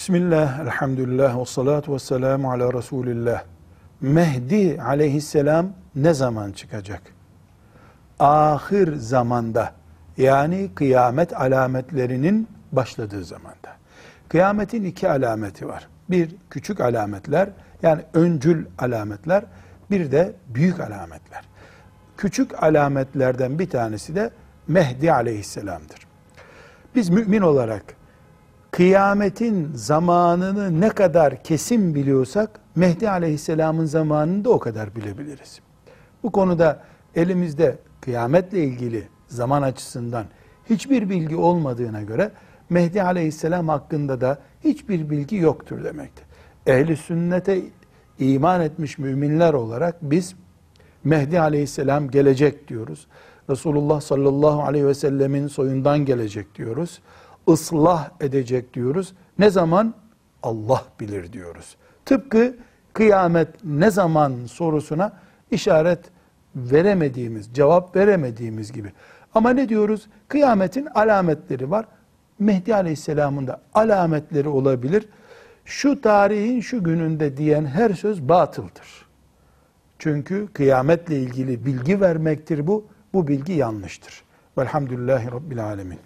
Bismillah, elhamdülillah, ve salatu ve selamu ala Resulillah. Mehdi aleyhisselam ne zaman çıkacak? Ahir zamanda, yani kıyamet alametlerinin başladığı zamanda. Kıyametin iki alameti var. Bir, küçük alametler, yani öncül alametler. Bir de büyük alametler. Küçük alametlerden bir tanesi de Mehdi aleyhisselamdır. Biz mümin olarak kıyametin zamanını ne kadar kesin biliyorsak, Mehdi aleyhisselamın zamanını da o kadar bilebiliriz. Bu konuda elimizde kıyametle ilgili zaman açısından hiçbir bilgi olmadığına göre, Mehdi aleyhisselam hakkında da hiçbir bilgi yoktur demektir. Ehli sünnete iman etmiş müminler olarak biz Mehdi aleyhisselam gelecek diyoruz. Resulullah sallallahu aleyhi ve sellemin soyundan gelecek diyoruz. Islah edecek diyoruz. Ne zaman? Allah bilir diyoruz. Tıpkı kıyamet ne zaman sorusuna işaret veremediğimiz, cevap veremediğimiz gibi. Ama ne diyoruz? Kıyametin alametleri var. Mehdi aleyhisselamın da alametleri olabilir. Şu tarihin şu gününde diyen her söz batıldır. Çünkü kıyametle ilgili bilgi vermektir bu. Bu bilgi yanlıştır. Velhamdülillahi Rabbil Alemin.